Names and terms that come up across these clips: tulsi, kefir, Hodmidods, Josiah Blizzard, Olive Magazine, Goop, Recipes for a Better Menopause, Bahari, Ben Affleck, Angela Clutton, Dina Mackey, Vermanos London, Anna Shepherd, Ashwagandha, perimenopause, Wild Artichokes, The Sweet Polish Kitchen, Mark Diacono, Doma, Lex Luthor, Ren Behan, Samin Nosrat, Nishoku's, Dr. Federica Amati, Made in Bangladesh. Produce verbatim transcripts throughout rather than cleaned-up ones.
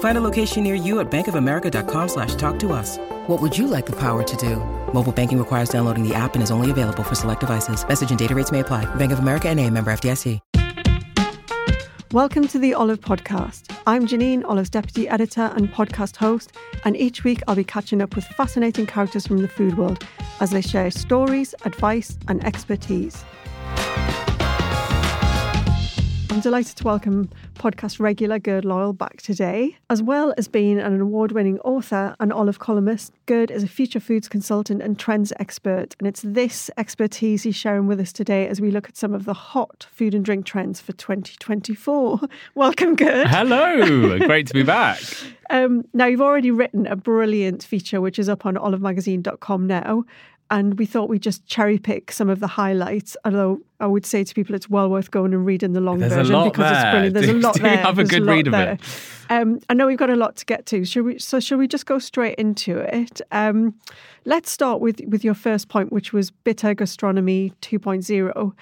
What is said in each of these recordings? Find a location near you at bankofamerica.com slash talk to us. What would you like the power to do? Mobile banking requires downloading the app and is only available for select devices. Message and data rates may apply. Bank of America N A, member F D I C. Welcome to the Olive Podcast. I'm Janine, Olive's deputy editor and podcast host, and each week I'll be catching up with fascinating characters from the food world as they share stories, advice, and expertise. I'm delighted to welcome podcast regular Gurd Loyal back today. As well as being an award-winning author and Olive columnist, Gurd is a future foods consultant and trends expert. And it's this expertise he's sharing with us today as we look at some of the hot food and drink trends for twenty twenty-four. Welcome, Gurd. Hello. Great to be back. Um, now, you've already written a brilliant feature, which is up on olive magazine dot com now. And we thought we'd just cherry pick some of the highlights, although I would say to people it's well worth going and reading the long There's version because there. It's brilliant. There's do, a lot do there. Have a There's good a read of there. It. Um, I know we've got a lot to get to. Should we, so shall we just go straight into it? Um, let's start with, with your first point, which was bitter gastronomy two point oh.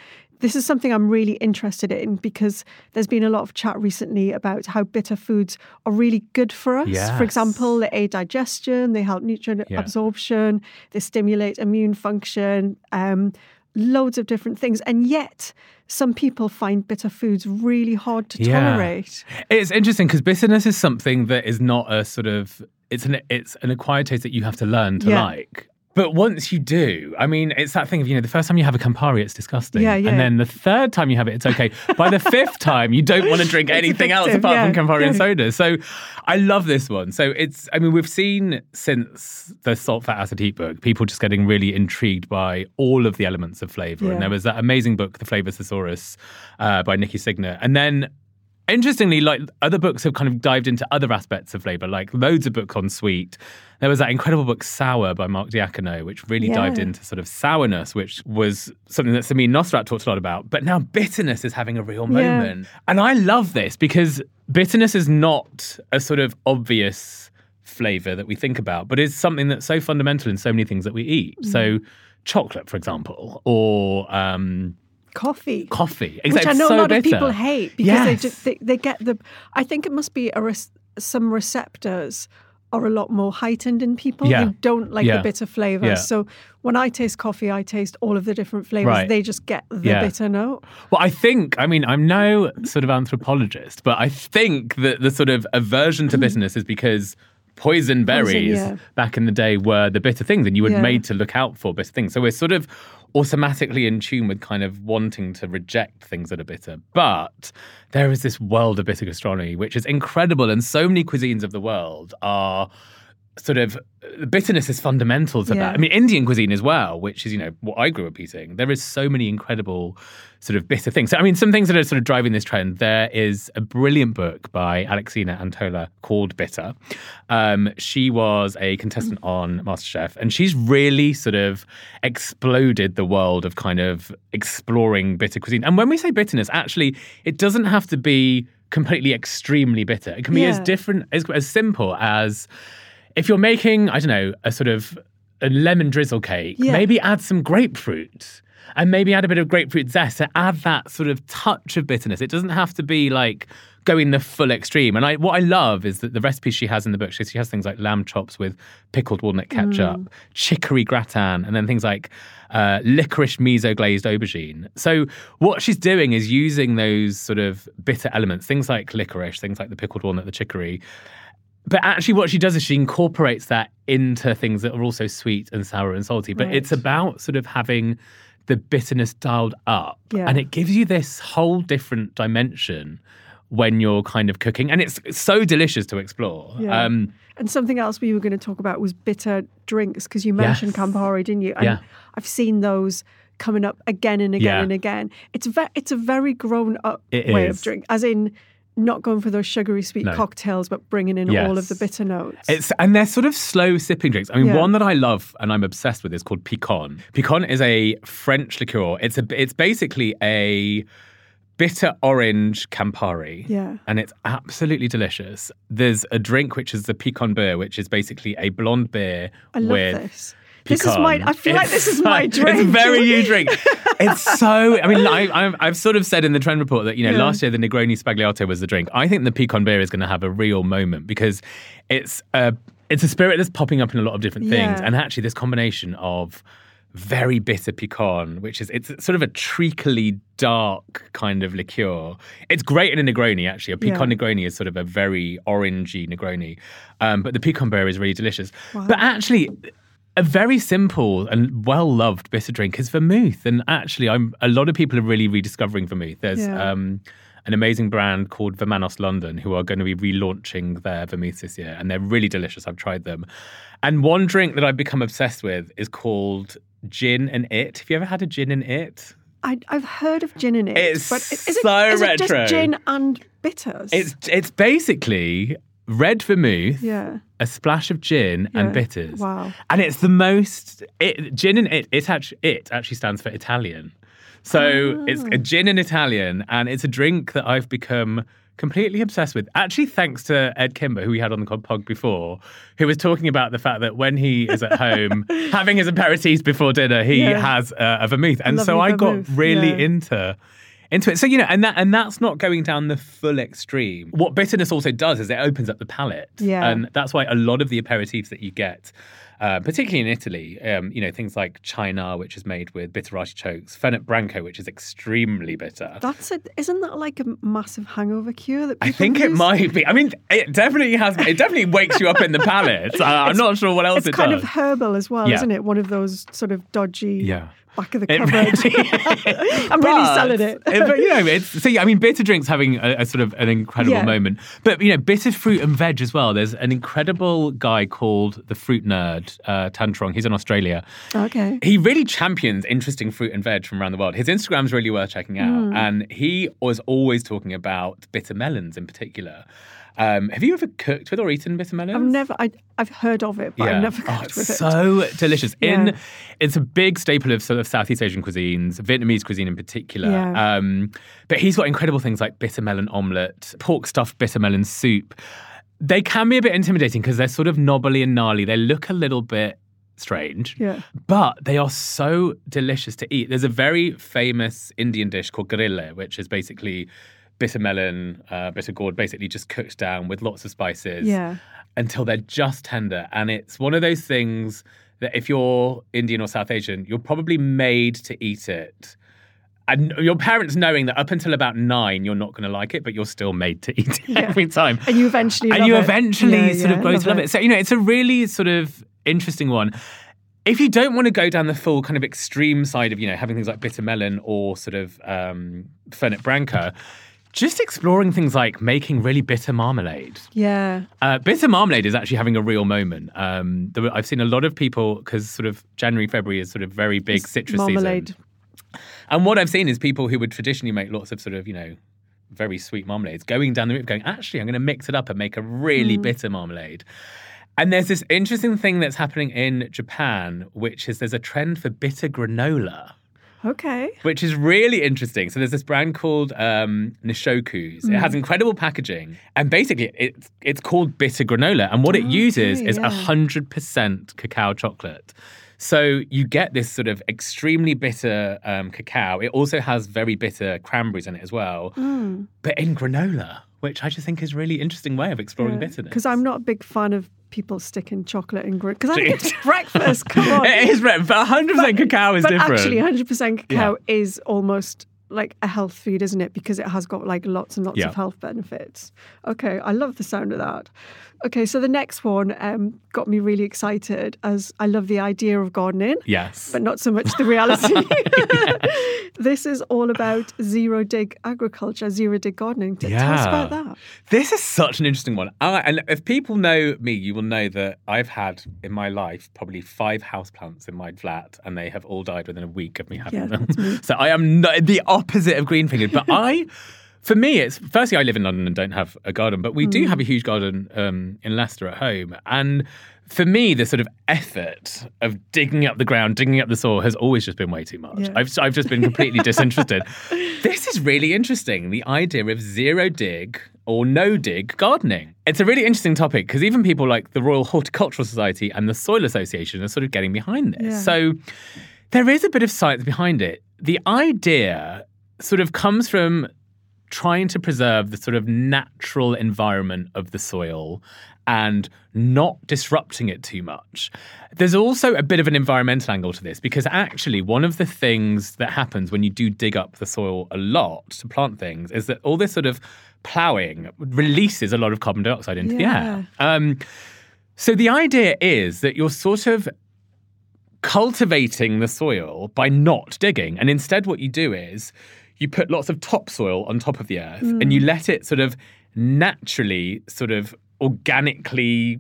This is something I'm really interested in because there's been a lot of chat recently about how bitter foods are really good for us. Yes. For example, they aid digestion, they help nutrient yeah. absorption, they stimulate immune function, um, loads of different things. And yet, some people find bitter foods really hard to yeah. tolerate. It's interesting because bitterness is something that is not a sort of, it's an, it's an acquired taste that you have to learn to yeah. like. But once you do, I mean, it's that thing of, you know, the first time you have a Campari, it's disgusting. Yeah, yeah. And then the third time you have it, it's okay. By the fifth time, you don't want to drink anything else apart yeah, from Campari yeah. and soda. So I love this one. So it's, I mean, we've seen since the Salt, Fat, Acid, Heat book, people just getting really intrigued by all of the elements of flavour. Yeah. And there was that amazing book, The Flavor Thesaurus, uh, by Nikki Signer. And then interestingly, like other books have kind of dived into other aspects of flavour, like loads of books on sweet. There was that incredible book Sour by Mark Diacono, which really yeah. dived into sort of sourness, which was something that Samin Nosrat talked a lot about. But now bitterness is having a real moment. Yeah. And I love this because bitterness is not a sort of obvious flavour that we think about, but it's something that's so fundamental in so many things that we eat. Mm. So chocolate, for example, or um Coffee. Coffee. Exactly. Which I know so a lot bitter. Of people hate because yes. they, just, they they get the... I think it must be a res, some receptors are a lot more heightened in people yeah. who don't like yeah. the bitter flavour. Yeah. So when I taste coffee, I taste all of the different flavours. Right. They just get the yeah. bitter note. Well, I think, I mean, I'm no sort of anthropologist, but I think that the sort of aversion to bitterness is because poison berries poison, yeah. back in the day were the bitter things and you were yeah. made to look out for bitter things. So we're sort of automatically in tune with kind of wanting to reject things that are bitter. But there is this world of bitter gastronomy, which is incredible. And so many cuisines of the world are sort of the bitterness is fundamental to yeah. that. I mean, Indian cuisine as well, which is, you know, what I grew up eating. There is so many incredible sort of bitter things. So, I mean, some things that are sort of driving this trend. There is a brilliant book by Alexina Antola called Bitter. Um, she was a contestant on MasterChef, and she's really sort of exploded the world of kind of exploring bitter cuisine. And when we say bitterness, actually, it doesn't have to be completely extremely bitter. It can be yeah. as different, as, as simple as... if you're making, I don't know, a sort of a lemon drizzle cake, yeah. maybe add some grapefruit and maybe add a bit of grapefruit zest to add that sort of touch of bitterness. It doesn't have to be like going the full extreme. And I, what I love is that the recipes she has in the book, she has things like lamb chops with pickled walnut ketchup, mm. chicory gratin, and then things like uh, licorice miso-glazed aubergine. So what she's doing is using those sort of bitter elements, things like licorice, things like the pickled walnut, the chicory. But actually what she does is she incorporates that into things that are also sweet and sour and salty. But right. it's about sort of having the bitterness dialed up. Yeah. And it gives you this whole different dimension when you're kind of cooking. And it's, it's so delicious to explore. Yeah. Um, and something else we were going to talk about was bitter drinks, because you mentioned yes. Campari, didn't you? And yeah. I've seen those coming up again and again yeah. and again. It's, ve- it's a very grown-up it way is. Of drink, as in... not going for those sugary sweet no. cocktails, but bringing in yes. all of the bitter notes. It's, and they're sort of slow sipping drinks. I mean, yeah. one that I love and I'm obsessed with is called Picon. Picon is a French liqueur. It's a, it's basically a bitter orange Campari. Yeah. And it's absolutely delicious. There's a drink which is the Picon Beer, which is basically a blonde beer I love with... this. Picon. This is my, I feel it's, like this is my drink. It's very you drink. It's so, I mean, I, I, I've sort of said in the trend report that, you know, yeah. last year the Negroni Sbagliato was the drink. I think the Picon Beer is going to have a real moment because it's a, it's a spirit that's popping up in a lot of different things. Yeah. And actually this combination of very bitter Picon, which is, it's sort of a treacly dark kind of liqueur. It's great in a Negroni, actually. A Picon yeah. Negroni is sort of a very orangey Negroni. Um, but the Picon Beer is really delicious. Wow. But actually... a very simple and well-loved bitter drink is vermouth. And actually, I'm, a lot of people are really rediscovering vermouth. There's yeah. um, an amazing brand called Vermanos London who are going to be relaunching their vermouths this year. And they're really delicious. I've tried them. And one drink that I've become obsessed with is called Gin and It. Have you ever had a Gin and It? I, I've heard of Gin and It. It's but is it, so is retro. It's just gin and bitters? It's, it's basically... red vermouth, yeah. a splash of gin yeah. and bitters. Wow. And it's the most... It, gin and it, it actually, it actually stands for Italian. So oh. it's a gin and Italian, and it's a drink that I've become completely obsessed with. Actually, thanks to Ed Kimber, who we had on the pod before, who was talking about the fact that when he is at home, having his aperitifs before dinner, he yeah. has uh, a vermouth. And Lovely so I vermouth. got really yeah. into... into it. So, you know, and that and that's not going down the full extreme. What bitterness also does is it opens up the palate. Yeah. And that's why a lot of the aperitifs that you get, uh, particularly in Italy, um, you know, things like China, which is made with bitter artichokes, Fernet Branca, which is extremely bitter. That's it. Isn't that like a massive hangover cure that people I think use? It might be. I mean, it definitely has, it definitely wakes you up in the palate. Uh, I'm not sure what else it does. It's kind of herbal as well, yeah. isn't it? One of those sort of dodgy... yeah. back of the cupboard. Really I'm but, really selling it. it but, you know, it's, so, I mean, bitter drink's having a, a sort of an incredible yeah. moment. But, you know, bitter fruit and veg as well. There's an incredible guy called the fruit nerd, uh, Tantrong. He's in Australia. Okay. He really champions interesting fruit and veg from around the world. His Instagram's really worth checking out. Mm. And he was always talking about bitter melons in particular. Um, have you ever cooked with or eaten bitter melons? I've never. I, I've heard of it, but yeah. I've never cooked oh, it's with it. So delicious! Yeah. In it's a big staple of sort of Southeast Asian cuisines, Vietnamese cuisine in particular. Yeah. Um, but he's got incredible things like bitter melon omelette, pork stuffed bitter melon soup. They can be a bit intimidating because they're sort of knobbly and gnarly. They look a little bit strange, yeah. but they are so delicious to eat. There's a very famous Indian dish called grille, which is basically bitter melon, uh, bitter gourd, basically just cooked down with lots of spices yeah. until they're just tender. And it's one of those things that if you're Indian or South Asian, you're probably made to eat it. And your parents knowing that up until about nine, you're not going to like it, but you're still made to eat it yeah. every time. And you eventually And love you it. eventually yeah, sort yeah, of grow to love it. it. So, you know, it's a really sort of interesting one. If you don't want to go down the full kind of extreme side of, you know, having things like bitter melon or sort of um, Fernet Branca, just exploring things like making really bitter marmalade. Yeah. Uh, bitter marmalade is actually having a real moment. Um, there were, I've seen a lot of people, because sort of January, February is sort of very big it's citrus marmalade. Season. And what I've seen is people who would traditionally make lots of sort of, you know, very sweet marmalades going down the route going, actually, I'm going to mix it up and make a really mm. bitter marmalade. And there's this interesting thing that's happening in Japan, which is there's a trend for bitter granola. Okay. Which is really interesting. So there's this brand called um, Nishoku's. Mm. It has incredible packaging. And basically, it's, it's called bitter granola. And what oh, it uses okay, is yeah. one hundred percent cacao chocolate. So you get this sort of extremely bitter um, cacao. It also has very bitter cranberries in it as well, mm. but in granola, which I just think is a really interesting way of exploring yeah. bitterness. Because I'm not a big fan of people sticking chocolate in granola. Because I think it's breakfast, come on. It is breakfast, but one hundred percent but, cacao is but different. But actually, one hundred percent cacao yeah. is almost like a health food, isn't it? Because it has got like lots and lots yeah. of health benefits. Okay, I love the sound of that. Okay, so the next one um, got me really excited as I love the idea of gardening. Yes. But not so much the reality. This is all about zero dig agriculture, zero dig gardening. Tell yeah. us about that. This is such an interesting one. I, and if people know me, you will know that I've had in my life probably five houseplants in my flat and they have all died within a week of me having yeah, them. Me. So I am no, the opposite of green-fingered. But I... For me, it's firstly, I live in London and don't have a garden, but we mm. do have a huge garden um, in Leicester at home. And for me, the sort of effort of digging up the ground, digging up the soil has always just been way too much. Yeah. I've, I've just been completely disinterested. This is really interesting, the idea of zero dig or no dig gardening. It's a really interesting topic because even people like the Royal Horticultural Society and the Soil Association are sort of getting behind this. Yeah. So there is a bit of science behind it. The idea sort of comes from trying to preserve the sort of natural environment of the soil and not disrupting it too much. There's also a bit of an environmental angle to this because actually one of the things that happens when you do dig up the soil a lot to plant things is that all this sort of ploughing releases a lot of carbon dioxide into yeah. the air. Um, so the idea is that you're sort of cultivating the soil by not digging. And instead what you do is you put lots of topsoil on top of the earth mm. and you let it sort of naturally, sort of organically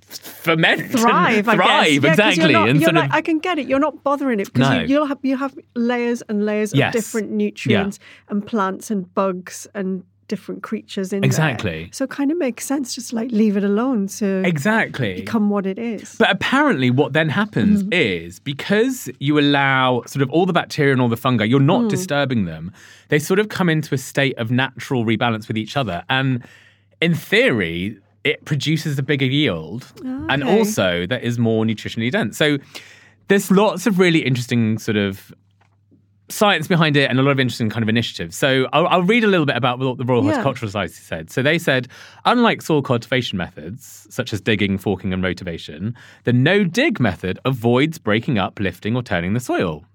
ferment thrive, and thrive, yeah, exactly. Not, and sort like, of, I can get it. You're not bothering it because no. you, you'll have you have layers and layers yes. of different nutrients yeah. and plants and bugs and different creatures in exactly. there. Exactly. So it kind of makes sense just like leave it alone to exactly. become what it is. But apparently what then happens mm. is because you allow sort of all the bacteria and all the fungi, you're not mm. disturbing them. They sort of come into a state of natural rebalance with each other. And in theory, it produces a bigger yield. Okay. And also that is more nutritionally dense. So there's lots of really interesting sort of science behind it and a lot of interesting kind of initiatives. So I'll, I'll read a little bit about what the Royal yeah. Horticultural Society said. So they said, unlike soil cultivation methods, such as digging, forking and rotivation, the no-dig method avoids breaking up, lifting or turning the soil.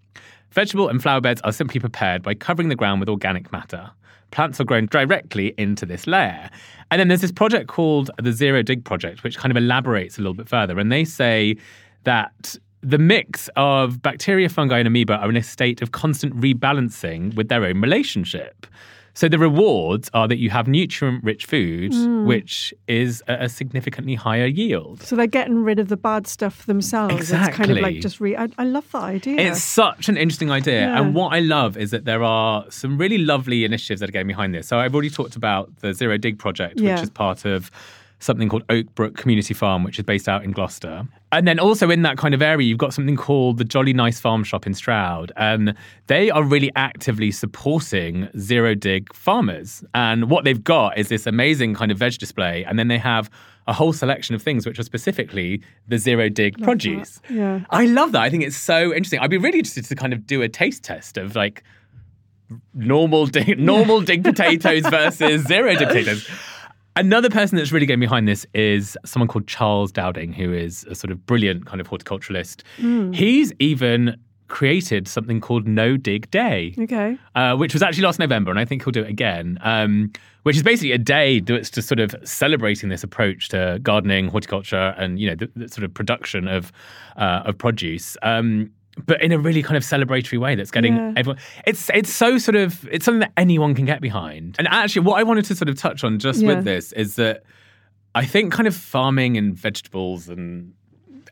Vegetable and flower beds are simply prepared by covering the ground with organic matter. Plants are grown directly into this layer. And then there's this project called the Zero Dig Project, which kind of elaborates a little bit further. And they say that the mix of bacteria, fungi, and amoeba are in a state of constant rebalancing with their own relationship. So the rewards are that you have nutrient-rich food, mm. which is a significantly higher yield. So they're getting rid of the bad stuff themselves. Exactly. It's kind of like just re... I, I love that idea. It's such an interesting idea. Yeah. And what I love is that there are some really lovely initiatives that are getting behind this. So I've already talked about the Zero Dig Project, yeah. which is part of something called Oak Brook Community Farm, which is based out in Gloucester. And then also in that kind of area, you've got something called the Jolly Nice Farm Shop in Stroud. And they are really actively supporting zero-dig farmers. And what they've got is this amazing kind of veg display. And then they have a whole selection of things which are specifically the zero-dig love produce. That. Yeah, I love that. I think it's so interesting. I'd be really interested to kind of do a taste test of like normal dig, normal dig potatoes versus zero-dig potatoes. Another person that's really getting behind this is someone called Charles Dowding, who is a sort of brilliant kind of horticulturalist. Mm. He's even created something called No Dig Day, okay, uh, which was actually last November, and I think he'll do it again, um, which is basically a day that's just sort of celebrating this approach to gardening, horticulture, and, you know, the, the sort of production of, uh, of produce. Um, but in a really kind of celebratory way that's getting yeah. everyone. It's it's so sort of, it's something that anyone can get behind. And actually what I wanted to sort of touch on just yeah. with this is that I think kind of farming and vegetables and,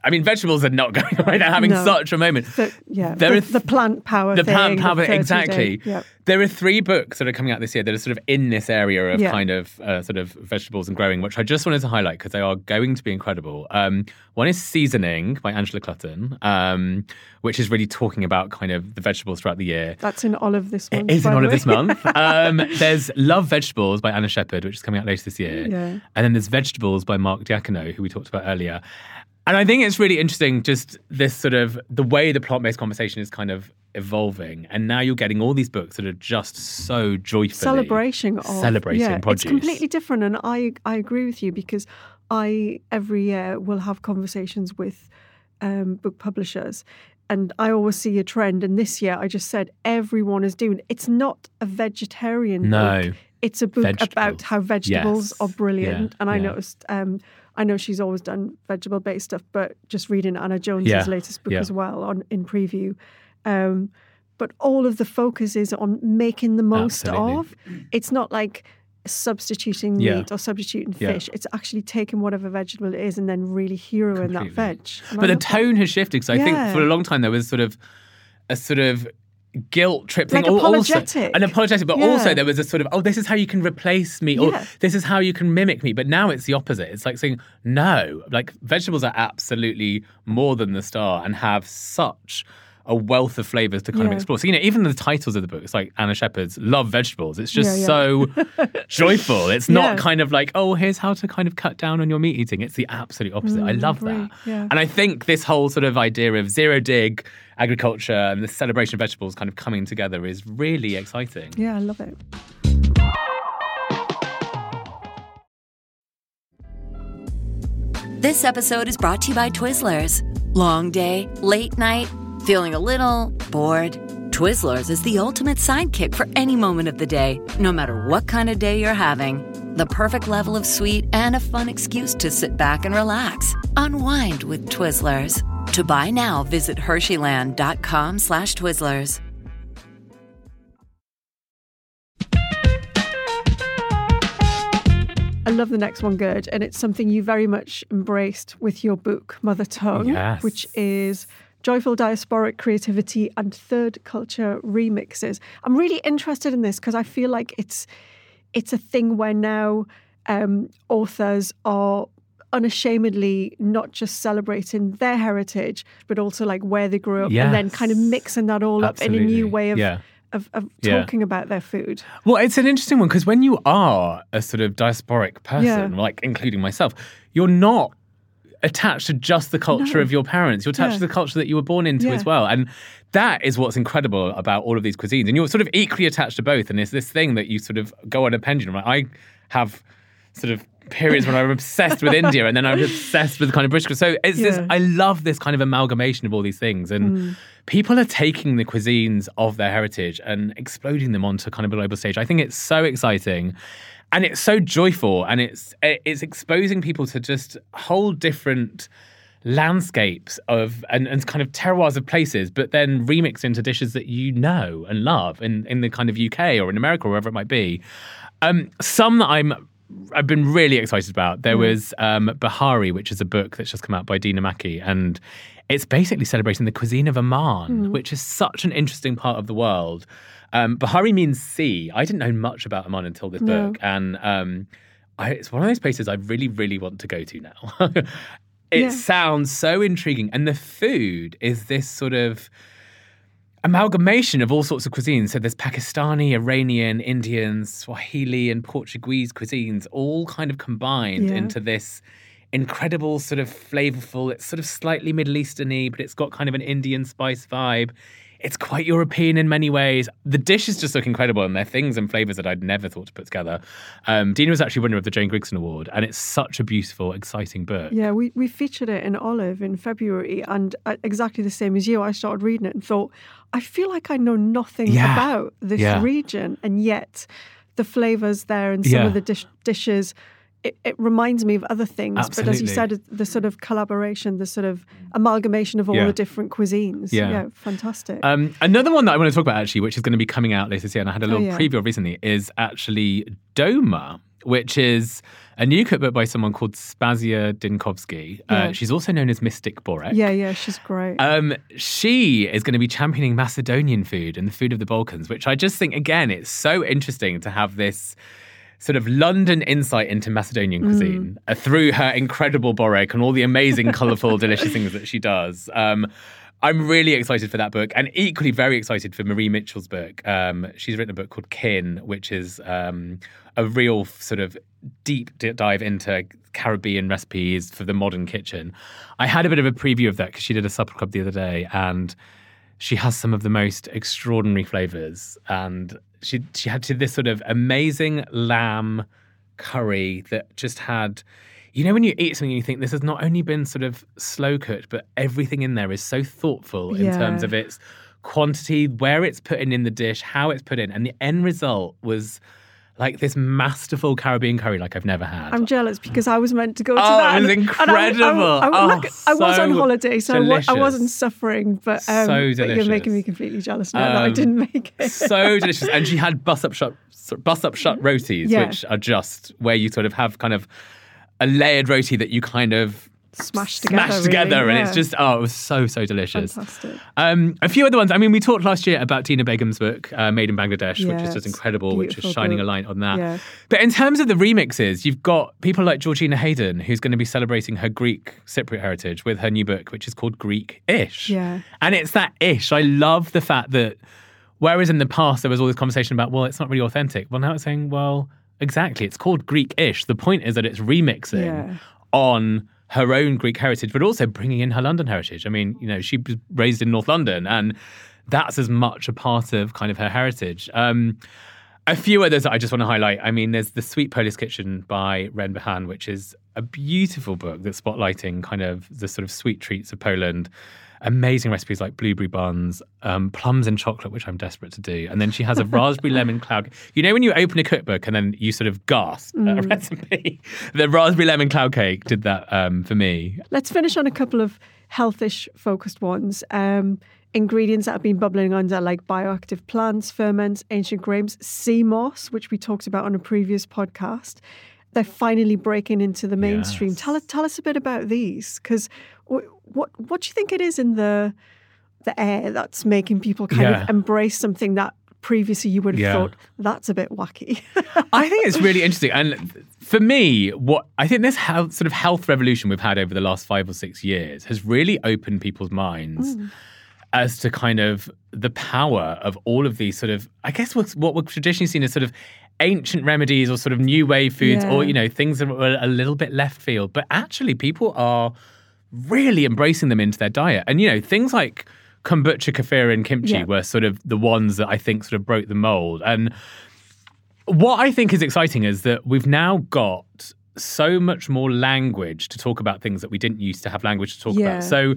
I mean, vegetables are not going away. They're having no. such a moment. So, yeah, there the, are th- the plant power the thing. Plant power, exactly. Yep. There are three books that are coming out this year that are sort of in this area of yeah. kind of uh, sort of vegetables and growing, which I just wanted to highlight because they are going to be incredible. Um, one is Seasoning by Angela Clutton, um, which is really talking about kind of the vegetables throughout the year. That's in Olive this month. It is in Olive this month. Um, there's Love Vegetables by Anna Shepherd, which is coming out later this year. Yeah. And then there's Vegetables by Mark Diacono, who we talked about earlier. And I think it's really interesting, just this sort of, the way the plant-based conversation is kind of evolving. And now you're getting all these books that are just so joyfully Celebration of, celebrating yeah, produce. It's completely different. And I, I agree with you because I, every year, will have conversations with um, book publishers. And I always see a trend. And this year, I just said, everyone is doing, it's not a vegetarian no. book. It's a book vegetables. About how vegetables yes. are brilliant. Yeah. And I yeah. noticed... Um, I know she's always done vegetable-based stuff, but just reading Anna Jones's yeah, latest book yeah. as well on in preview. Um, but all of the focus is on making the most Absolutely. Of. It's not like substituting yeah. meat or substituting yeah. fish. It's actually taking whatever vegetable it is and then really heroing that veg. Am but I the tone that? Has shifted. So I yeah. think for a long time there was sort of a sort of... guilt trip like thing. Apologetic. Also, an apologetic, but yeah. also there was a sort of, oh, this is how you can replace meat, yeah. or this is how you can mimic meat. But now it's the opposite. It's like saying, no, like vegetables are absolutely more than the star and have such a wealth of flavours to kind yeah. of explore. So, you know, even the titles of the book, it's like Anna Shepherd's Love Vegetables. It's just yeah, yeah. so joyful. It's not yeah. kind of like, oh, here's how to kind of cut down on your meat eating. It's the absolute opposite. Mm, I love great. That. Yeah. And I think this whole sort of idea of zero dig, agriculture and the celebration of vegetables kind of coming together is really exciting. Yeah, I love it. This episode is brought to you by Twizzlers. Long day, late night, feeling a little bored? Twizzlers is the ultimate sidekick for any moment of the day, no matter what kind of day you're having. The perfect level of sweet and a fun excuse to sit back and relax. Unwind with Twizzlers. To buy now, visit Hersheyland.com slash Twizzlers. I love the next one, Gurd, and it's something you very much embraced with your book, Mother Tongue, yes. which is... Joyful Diasporic Creativity and Third Culture Remixes. I'm really interested in this because I feel like it's it's a thing where now um, authors are unashamedly not just celebrating their heritage, but also like where they grew up yes. and then kind of mixing that all Absolutely. Up in a new way of... Yeah. Of, of talking yeah. about their food. Well, it's an interesting one because when you are a sort of diasporic person, yeah. like including myself, you're not attached to just the culture no. of your parents. You're attached yeah. to the culture that you were born into yeah. as well. And that is what's incredible about all of these cuisines. And you're sort of equally attached to both. And it's this thing that you sort of go on a pendulum. Like I have sort of periods when I'm obsessed with India and then I'm obsessed with kind of British. So it's yeah. this, I love this kind of amalgamation of all these things. And mm. people are taking the cuisines of their heritage and exploding them onto kind of a global stage. I think it's so exciting. And it's so joyful, and it's it's exposing people to just whole different landscapes of and, and kind of terroirs of places, but then remixed into dishes that you know and love in, in the kind of U K or in America or wherever it might be. Um, some that I'm I've been really excited about. There mm. was um, Bahari, which is a book that's just come out by Dina Mackey, and it's basically celebrating the cuisine of Oman, mm. which is such an interesting part of the world. Um, Bahari means sea. I didn't know much about Oman until this no. book. And um, I, it's one of those places I really, really want to go to now. it yeah. sounds so intriguing. And the food is this sort of amalgamation of all sorts of cuisines. So there's Pakistani, Iranian, Indian, Swahili and Portuguese cuisines all kind of combined yeah. into this incredible sort of flavorful, it's sort of slightly Middle Eastern-y, but it's got kind of an Indian spice vibe. It's quite European in many ways. The dishes just look incredible, and they're things and flavours that I'd never thought to put together. Um, Dina was actually winner of the Jane Grigson Award, and it's such a beautiful, exciting book. Yeah, we, we featured it in Olive in February, and uh, exactly the same as you, I started reading it and thought, I feel like I know nothing yeah. about this yeah. region, and yet the flavours there and some yeah. of the dish- dishes it, it reminds me of other things. Absolutely. But as you said, the sort of collaboration, the sort of amalgamation of all yeah. the different cuisines. Yeah, yeah fantastic. Um, another one that I want to talk about actually, which is going to be coming out later this year, and I had a little oh, yeah. preview recently, is actually Doma, which is a new cookbook by someone called Spazia Dinkovsky. Yeah. Uh, she's also known as Mystic Borek. Yeah, yeah, she's great. Um, she is going to be championing Macedonian food and the food of the Balkans, which I just think, again, it's so interesting to have this sort of London insight into Macedonian cuisine mm. uh, through her incredible Borek and all the amazing, colourful, delicious things that she does. Um, I'm really excited for that book, and equally very excited for Marie Mitchell's book. Um, she's written a book called Kin, which is um, a real sort of deep dive into Caribbean recipes for the modern kitchen. I had a bit of a preview of that because she did a supper club the other day, and she has some of the most extraordinary flavours. And she she had this sort of amazing lamb curry that just had... You know when you eat something and you think this has not only been sort of slow cooked, but everything in there is so thoughtful in yeah. terms of its quantity, where it's put in in the dish, how it's put in. And the end result was like this masterful Caribbean curry like I've never had. I'm jealous because I was meant to go to oh, that. Oh, it was and, incredible. And I, I, I, oh, look, so I was on holiday, so delicious. I wasn't suffering, but, um, so but you're making me completely jealous now um, that I didn't make it. So delicious. And she had bus-up shut, bus-up shut rotis, yeah. which are just where you sort of have kind of a layered roti that you kind of smash together, smash together really, and yeah. it's just, oh, it was so, so delicious. Fantastic. Um, a few other ones. I mean, we talked last year about Dina Begum's book, uh, Made in Bangladesh, yeah, which is just incredible, which is shining book. a light on that. Yeah. But in terms of the remixes, you've got people like Georgina Hayden, who's going to be celebrating her Greek Cypriot heritage with her new book, which is called Greek-ish. Yeah. And it's that ish. I love the fact that, whereas in the past there was all this conversation about, well, it's not really authentic. Well, now it's saying, well... Exactly. It's called Greek-ish. The point is that it's remixing yeah. on her own Greek heritage, but also bringing in her London heritage. I mean, you know, she was raised in North London, and that's as much a part of kind of her heritage. Um, a few others that I just want to highlight. I mean, there's The Sweet Polish Kitchen by Ren Behan, which is a beautiful book that's spotlighting kind of the sort of sweet treats of Poland. Amazing recipes like blueberry buns, um, plums and chocolate, which I'm desperate to do. And then she has a raspberry lemon cloud. You know when you open a cookbook and then you sort of gasp mm. at a recipe? The raspberry lemon cloud cake did that um, for me. Let's finish on a couple of healthish focused ones. Um, ingredients that have been bubbling under, like bioactive plants, ferments, ancient grapes, sea moss, which we talked about on a previous podcast. They're finally breaking into the mainstream. Yes. Tell, tell us a bit about these, because w- what what do you think it is in the the air that's making people kind yeah. of embrace something that previously you would have yeah. thought, that's a bit wacky? I think it's really interesting. And for me, what I think this health, sort of health revolution we've had over the last five or six years has really opened people's minds mm. as to kind of the power of all of these sort of, I guess what, what we're traditionally seen as sort of ancient remedies or sort of new wave foods yeah. or, you know, things that were a little bit left field. But actually people are really embracing them into their diet. And, you know, things like kombucha, kefir and kimchi yeah. were sort of the ones that I think sort of broke the mold. And what I think is exciting is that we've now got so much more language to talk about things that we didn't used to have language to talk yeah. about. So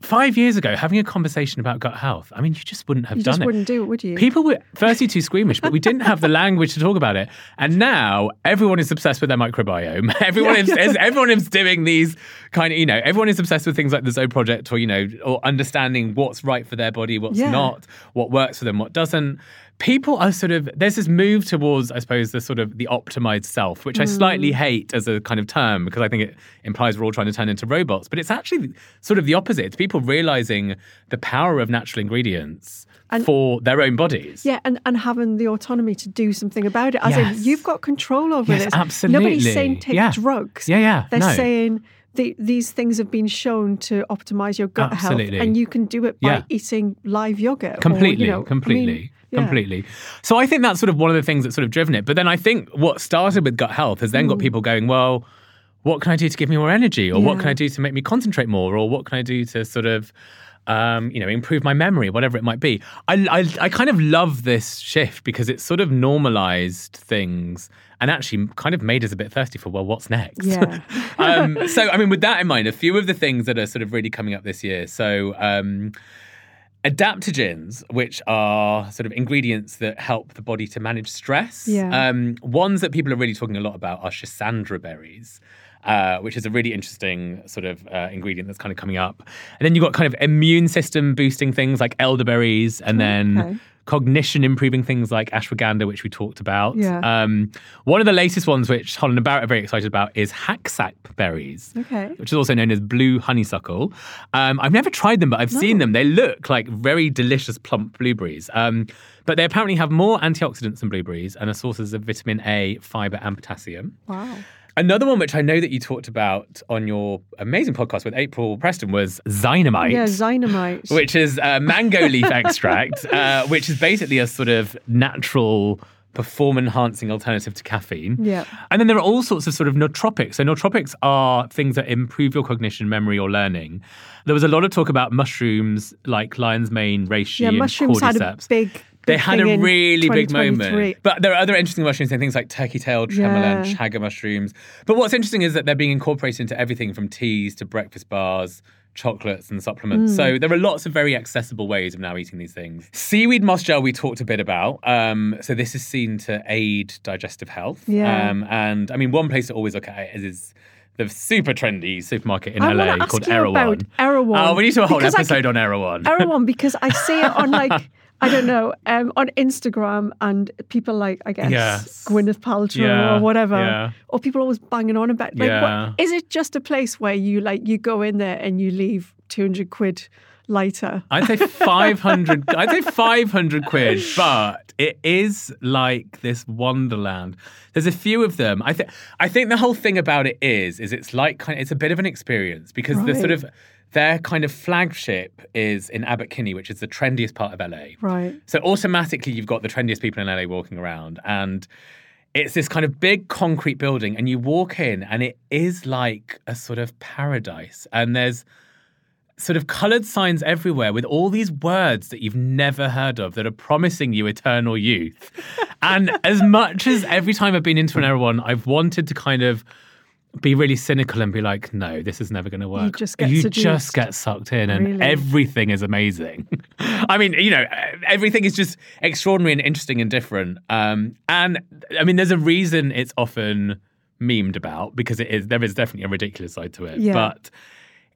Five years ago, having a conversation about gut health, I mean, you just wouldn't have you done it. You just wouldn't do it, would you? People were firstly too squeamish, but we didn't have the language to talk about it. And now everyone is obsessed with their microbiome. Everyone is, is everyone is doing these kind of, you know, everyone is obsessed with things like the Zoe Project or, you know, or understanding what's right for their body, what's yeah. not, what works for them, what doesn't. People are sort of, there's this move towards, I suppose, the sort of the optimized self, which mm. I slightly hate as a kind of term because I think it implies we're all trying to turn into robots. But it's actually sort of the opposite. It's people realizing the power of natural ingredients and, for their own bodies. Yeah, and, and having the autonomy to do something about it. As yes. in, you've got control over yes, this. Absolutely. Nobody's saying take yeah. drugs. Yeah, yeah. They're no. saying... The, these things have been shown to optimize your gut Absolutely. health, and you can do it by yeah. eating live yogurt. Completely, or, you know, completely, I mean, yeah. completely. So I think that's sort of one of the things that's sort of driven it. But then I think what started with gut health has then mm. got people going, well, what can I do to give me more energy? Or yeah. what can I do to make me concentrate more? Or what can I do to sort of, um, you know, improve my memory, whatever it might be. I, I, I kind of love this shift because it's sort of normalized things and actually kind of made us a bit thirsty for, well, what's next? Yeah. um, so, I mean, with that in mind, a few of the things that are sort of really coming up this year. So um, adaptogens, which are sort of ingredients that help the body to manage stress. Yeah. Um, ones that people are really talking a lot about are schisandra berries, uh, which is a really interesting sort of uh, ingredient that's kind of coming up. And then you've got kind of immune system boosting things like elderberries, and then okay. cognition improving things like ashwagandha, which we talked about. Yeah. Um, one of the latest ones, which Holland and Barrett are very excited about, is hacksack berries, okay. which is also known as blue honeysuckle. Um, I've never tried them, but I've no. seen them. They look like very delicious plump blueberries. Um, but they apparently have more antioxidants than blueberries and are sources of vitamin A, fiber and potassium. Wow. Another one which I know that you talked about on your amazing podcast with April Preston was Zynamite. Yeah, Zynamite. Which is a mango leaf extract, uh, which is basically a sort of natural perform-enhancing alternative to caffeine. Yeah. And then there are all sorts of sort of nootropics. So nootropics are things that improve your cognition, memory or learning. There was a lot of talk about mushrooms like lion's mane, reishi yeah, and cordyceps. Yeah, mushrooms had a big... They had a really big moment. But there are other interesting mushrooms and things like turkey tail, tremolo, yeah. and chaga mushrooms. But what's interesting is that they're being incorporated into everything from teas to breakfast bars, chocolates and supplements. Mm. So there are lots of very accessible ways of now eating these things. Seaweed moss gel we talked a bit about. Um, so this is seen to aid digestive health. Yeah. Um, and I mean, one place to always look at it is... is the super trendy supermarket in I L A ask called you Erewhon. About Erewhon. Oh, we need to do a whole because episode can, on Erewhon. Erewhon, because I see it on like, I don't know, um, on Instagram and people like, I guess, yes. Gwyneth Paltrow yeah. or whatever. Yeah. Or people always banging on about, like, yeah. what, is it just a place where you like, you go in there and you leave two hundred quid lighter? I'd say five hundred, I'd say five hundred quid, but it is like this wonderland. There's a few of them. I think I think the whole thing about it is is it's like kind of, it's a bit of an experience because right. the sort of their kind of flagship is in Abbot Kinney, which is the trendiest part of L A. Right. So automatically you've got the trendiest people in L A walking around, and it's this kind of big concrete building, and you walk in and it is like a sort of paradise, and there's sort of coloured signs everywhere with all these words that you've never heard of that are promising you eternal youth. And as much as every time I've been into an Erewhon, I've wanted to kind of be really cynical and be like, no, this is never going to work. You just get, you just get sucked in and really? Everything is amazing. I mean, you know, everything is just extraordinary and interesting and different. Um, and I mean, there's a reason it's often memed about, because it is there is definitely a ridiculous side to it. Yeah. But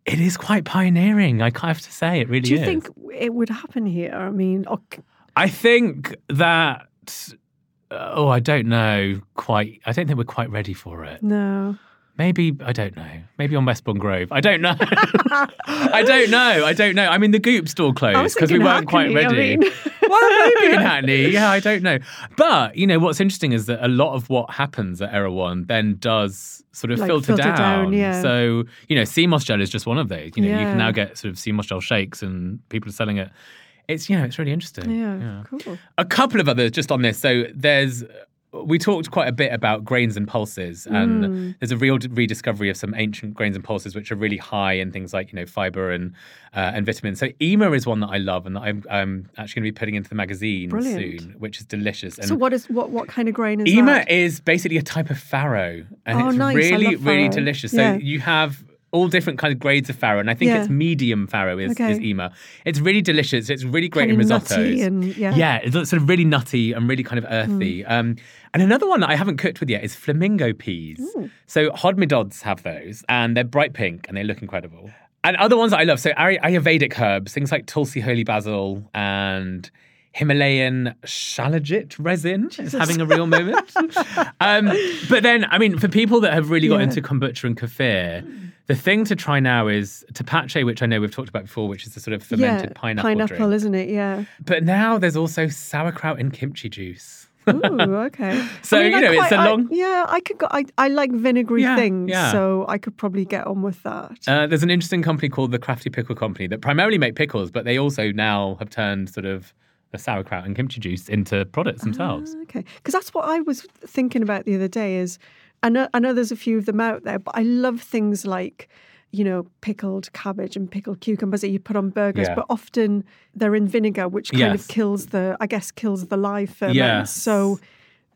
it is quite pioneering, I have to say. It really is. Do you is. think it would happen here? I mean... Okay. I think that... Oh, I don't know quite... I don't think we're quite ready for it. No. Maybe, I don't know. Maybe on Westbourne Grove. I don't know. I don't know. I don't know. I mean, the Goop store closed because we weren't Hackney, quite ready. I mean... Well, maybe in Hackney. Yeah, I don't know. But, you know, what's interesting is that a lot of what happens at Erewhon then does sort of like filter, filter down. down yeah. So, you know, sea moss gel is just one of those. You know, yeah. you can now get sort of sea moss gel shakes and people are selling it. It's, you know, it's really interesting. Yeah, yeah, cool. A couple of others just on this. So there's... We talked quite a bit about grains and pulses, and mm. there's a real d- rediscovery of some ancient grains and pulses which are really high in things like, you know, fibre and uh, and vitamins. So ema is one that I love and that I'm, I'm actually going to be putting into the magazine Brilliant. soon, which is delicious. And so what is what what kind of grain is ema that? Ema is basically a type of farro, and oh, it's nice. really, really delicious. So yeah. you have all different kinds of grades of farro, and I think yeah. it's medium farro is, okay. is ema. It's really delicious. It's really great kind in risottos. And, yeah. yeah, it's sort of really nutty and really kind of earthy. Mm. Um, and another one that I haven't cooked with yet is flamingo peas. Ooh. So hodmidods have those, and they're bright pink, and they look incredible. And other ones that I love, so Ay- Ayurvedic herbs, things like tulsi, holy basil, and... Himalayan shalagit resin Jesus. is having a real moment. um, but then, I mean, for people that have really got yeah. into kombucha and kefir, mm. the thing to try now is tepache, which I know we've talked about before, which is the sort of fermented yeah, pineapple Pineapple, drink. isn't it? Yeah. But now there's also sauerkraut and kimchi juice. Ooh, okay. So, I mean, you know, quite, it's a long... I, yeah, I could. Go, I, I like vinegary yeah, things, yeah. so I could probably get on with that. Uh, there's an interesting company called the Crafty Pickle Company that primarily make pickles, but they also now have turned sort of... the sauerkraut and kimchi juice into products themselves. Uh, okay, because that's what I was thinking about the other day is, I know, I know there's a few of them out there, but I love things like, you know, pickled cabbage and pickled cucumbers that you put on burgers, yeah. but often they're in vinegar, which kind yes. of kills the, I guess, kills the live ferment. Yes. So,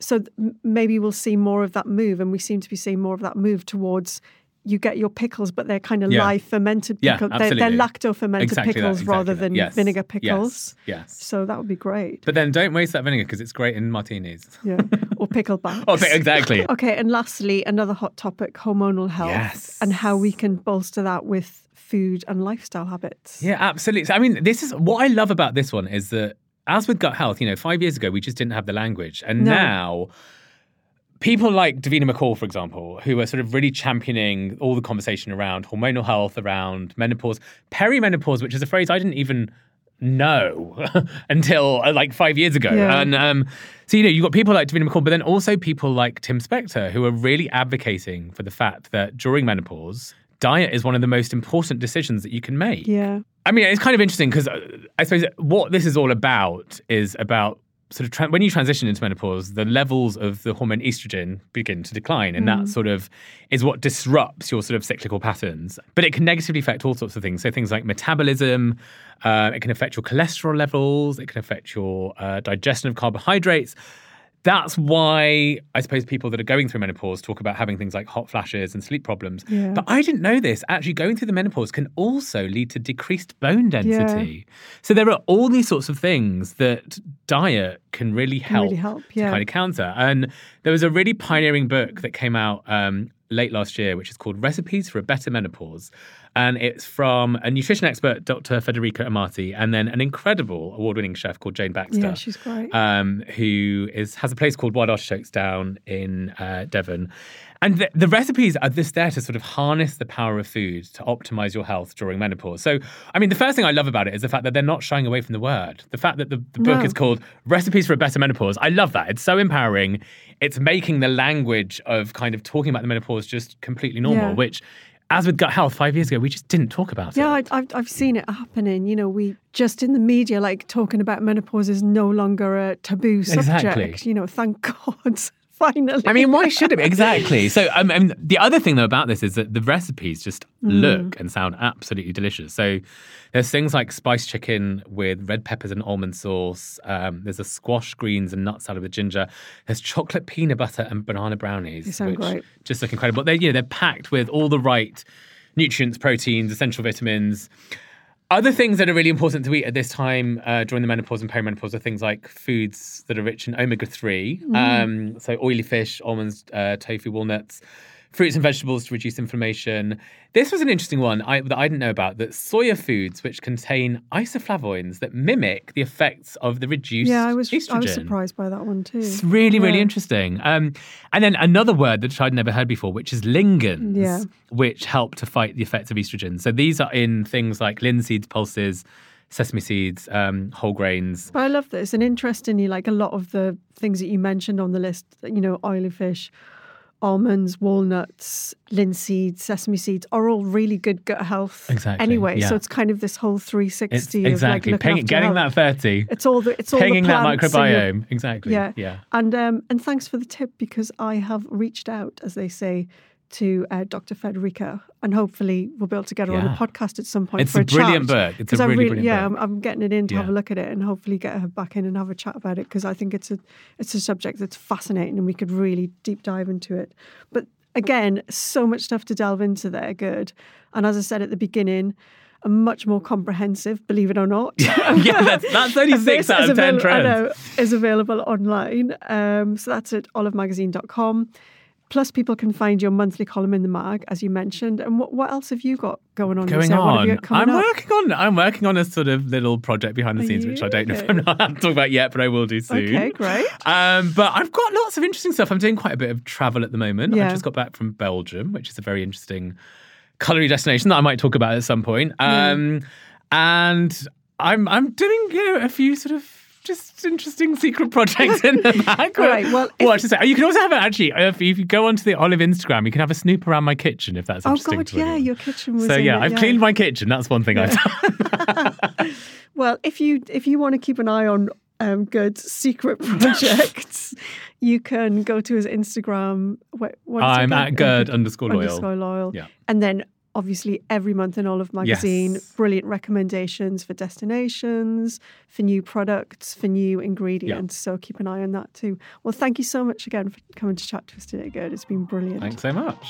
so maybe we'll see more of that move, and we seem to be seeing more of that move towards you get your pickles, but they're kind of yeah. live fermented pickles. Yeah, they're, they're lacto-fermented exactly pickles that, exactly rather that. than yes. vinegar pickles. Yes. yes. So that would be great. But then don't waste that vinegar because it's great in martinis. Yeah, or pickle backs. Oh, exactly. Okay, and lastly, another hot topic, hormonal health yes. and how we can bolster that with food and lifestyle habits. Yeah, absolutely. I mean, this is what I love about this one is that as with gut health, you know, five years ago, we just didn't have the language. And no. now... people like Davina McCall, for example, who are sort of really championing all the conversation around hormonal health, around menopause, perimenopause, which is a phrase I didn't even know until uh, like five years ago. Yeah. And um, so, you know, you've got people like Davina McCall, but then also people like Tim Spector, who are really advocating for the fact that during menopause, diet is one of the most important decisions that you can make. Yeah. I mean, it's kind of interesting because I suppose what this is all about is about sort of tra- when you transition into menopause, the levels of the hormone estrogen begin to decline. And mm. that sort of is what disrupts your sort of cyclical patterns. But it can negatively affect all sorts of things. So things like metabolism, uh, it can affect your cholesterol levels, it can affect your uh, digestion of carbohydrates. That's why I suppose people that are going through menopause talk about having things like hot flashes and sleep problems. Yeah. But I didn't know this. Actually, going through the menopause can also lead to decreased bone density. Yeah. So there are all these sorts of things that diet can really help, can really help yeah. to kind of counter. And there was a really pioneering book that came out um, late last year, which is called Recipes for a Better Menopause. And it's from a nutrition expert, Doctor Federica Amati, and then an incredible award-winning chef called Jane Baxter. Yeah, she's great. Um, who is, has a place called Wild Artichokes down in uh, Devon. And the, the recipes are just there to sort of harness the power of food to optimize your health during menopause. So, I mean, the first thing I love about it is the fact that they're not shying away from the word. The fact that the, the book no. is called Recipes for a Better Menopause. I love that. It's so empowering. It's making the language of kind of talking about the menopause just completely normal, yeah. which... as with gut health, five years ago, we just didn't talk about yeah, it. Yeah, I've, I've seen it happening. You know, we just in the media, like talking about menopause is no longer a taboo subject. Exactly. You know, thank God, finally. I mean, why should it be? Exactly. So um, and the other thing, though, about this is that the recipes just mm. look and sound absolutely delicious. So there's things like spiced chicken with red peppers and almond sauce. Um, there's a squash, greens and nut salad with ginger. There's chocolate peanut butter and banana brownies. They sound which great. Just look incredible. They, you know, they're packed with all the right nutrients, proteins, essential vitamins. Other things that are really important to eat at this time uh, during the menopause and perimenopause are things like foods that are rich in omega three. Mm. Um, so oily fish, almonds, uh, tofu, walnuts. Fruits and vegetables to reduce inflammation. This was an interesting one I, that I didn't know about, that soya foods, which contain isoflavones that mimic the effects of the reduced yeah, I was, estrogen. I was surprised by that one too. It's really, yeah. really interesting. Um, and then another word that I'd never heard before, which is lingens, yeah. which help to fight the effects of estrogen. So these are in things like linseeds, pulses, sesame seeds, um, whole grains. But I love this. And interestingly, like a lot of the things that you mentioned on the list, you know, oily fish, almonds, walnuts, linseeds, sesame seeds are all really good gut health exactly, anyway. Yeah. So it's kind of this whole three sixty it's, exactly. of like Ping, getting health. That thirty. It's all the it's all Pinging the plants that microbiome. Your, exactly. Yeah. yeah. And um and thanks for the tip because I have reached out, as they say, to uh, Doctor Federica, and hopefully we'll be able to get her yeah. on a podcast at some point. It's for a, a brilliant chat. Book. It's a really, really brilliant yeah, book. Yeah, I'm, I'm getting it in to yeah. have a look at it and hopefully get her back in and have a chat about it because I think it's a it's a subject that's fascinating and we could really deep dive into it. But again, so much stuff to delve into there, Gurd. And as I said at the beginning, a much more comprehensive, believe it or not. yeah, that's, that's only six out of ten trends. I know, is available online. Um, so that's at olive magazine dot com. Plus, people can find your monthly column in the mag, as you mentioned. And what, what else have you got going on? Going on. What I'm up? working on. I'm working on a sort of little project behind the Are scenes, you? which I don't know okay. if I'm not allowed to talk about yet, but I will do soon. Okay, great. Um, but I've got lots of interesting stuff. I'm doing quite a bit of travel at the moment. Yeah. I just got back from Belgium, which is a very interesting culinary destination that I might talk about at some point. Um, mm. And I'm I'm doing you know, a few sort of. Just interesting secret projects in the back. Right, well, well I should say, you can also have it actually. If you go onto the Olive Instagram, you can have a snoop around my kitchen if that's oh interesting. Oh God, to yeah, your kitchen was. So in yeah, it, I've yeah. cleaned my kitchen. That's one thing yeah. I've done. Well, if you if you want to keep an eye on um, Gurd's secret projects, you can go to his Instagram. What, what is I'm at Gurd underscore Loyal. Underscore Loyal. Yeah, and then. Obviously, every month in Olive Magazine, yes. brilliant recommendations for destinations, for new products, for new ingredients. Yeah. So keep an eye on that too. Well, thank you so much again for coming to chat to us today, Gurd. It's been brilliant. Thanks so much.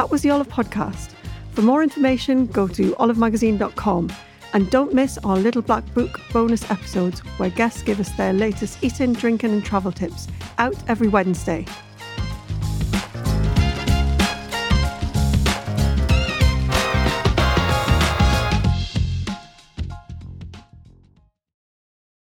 That was the Olive Podcast. For more information, go to olive magazine dot com and don't miss our Little Black Book bonus episodes where guests give us their latest eating, drinking and travel tips, out every Wednesday.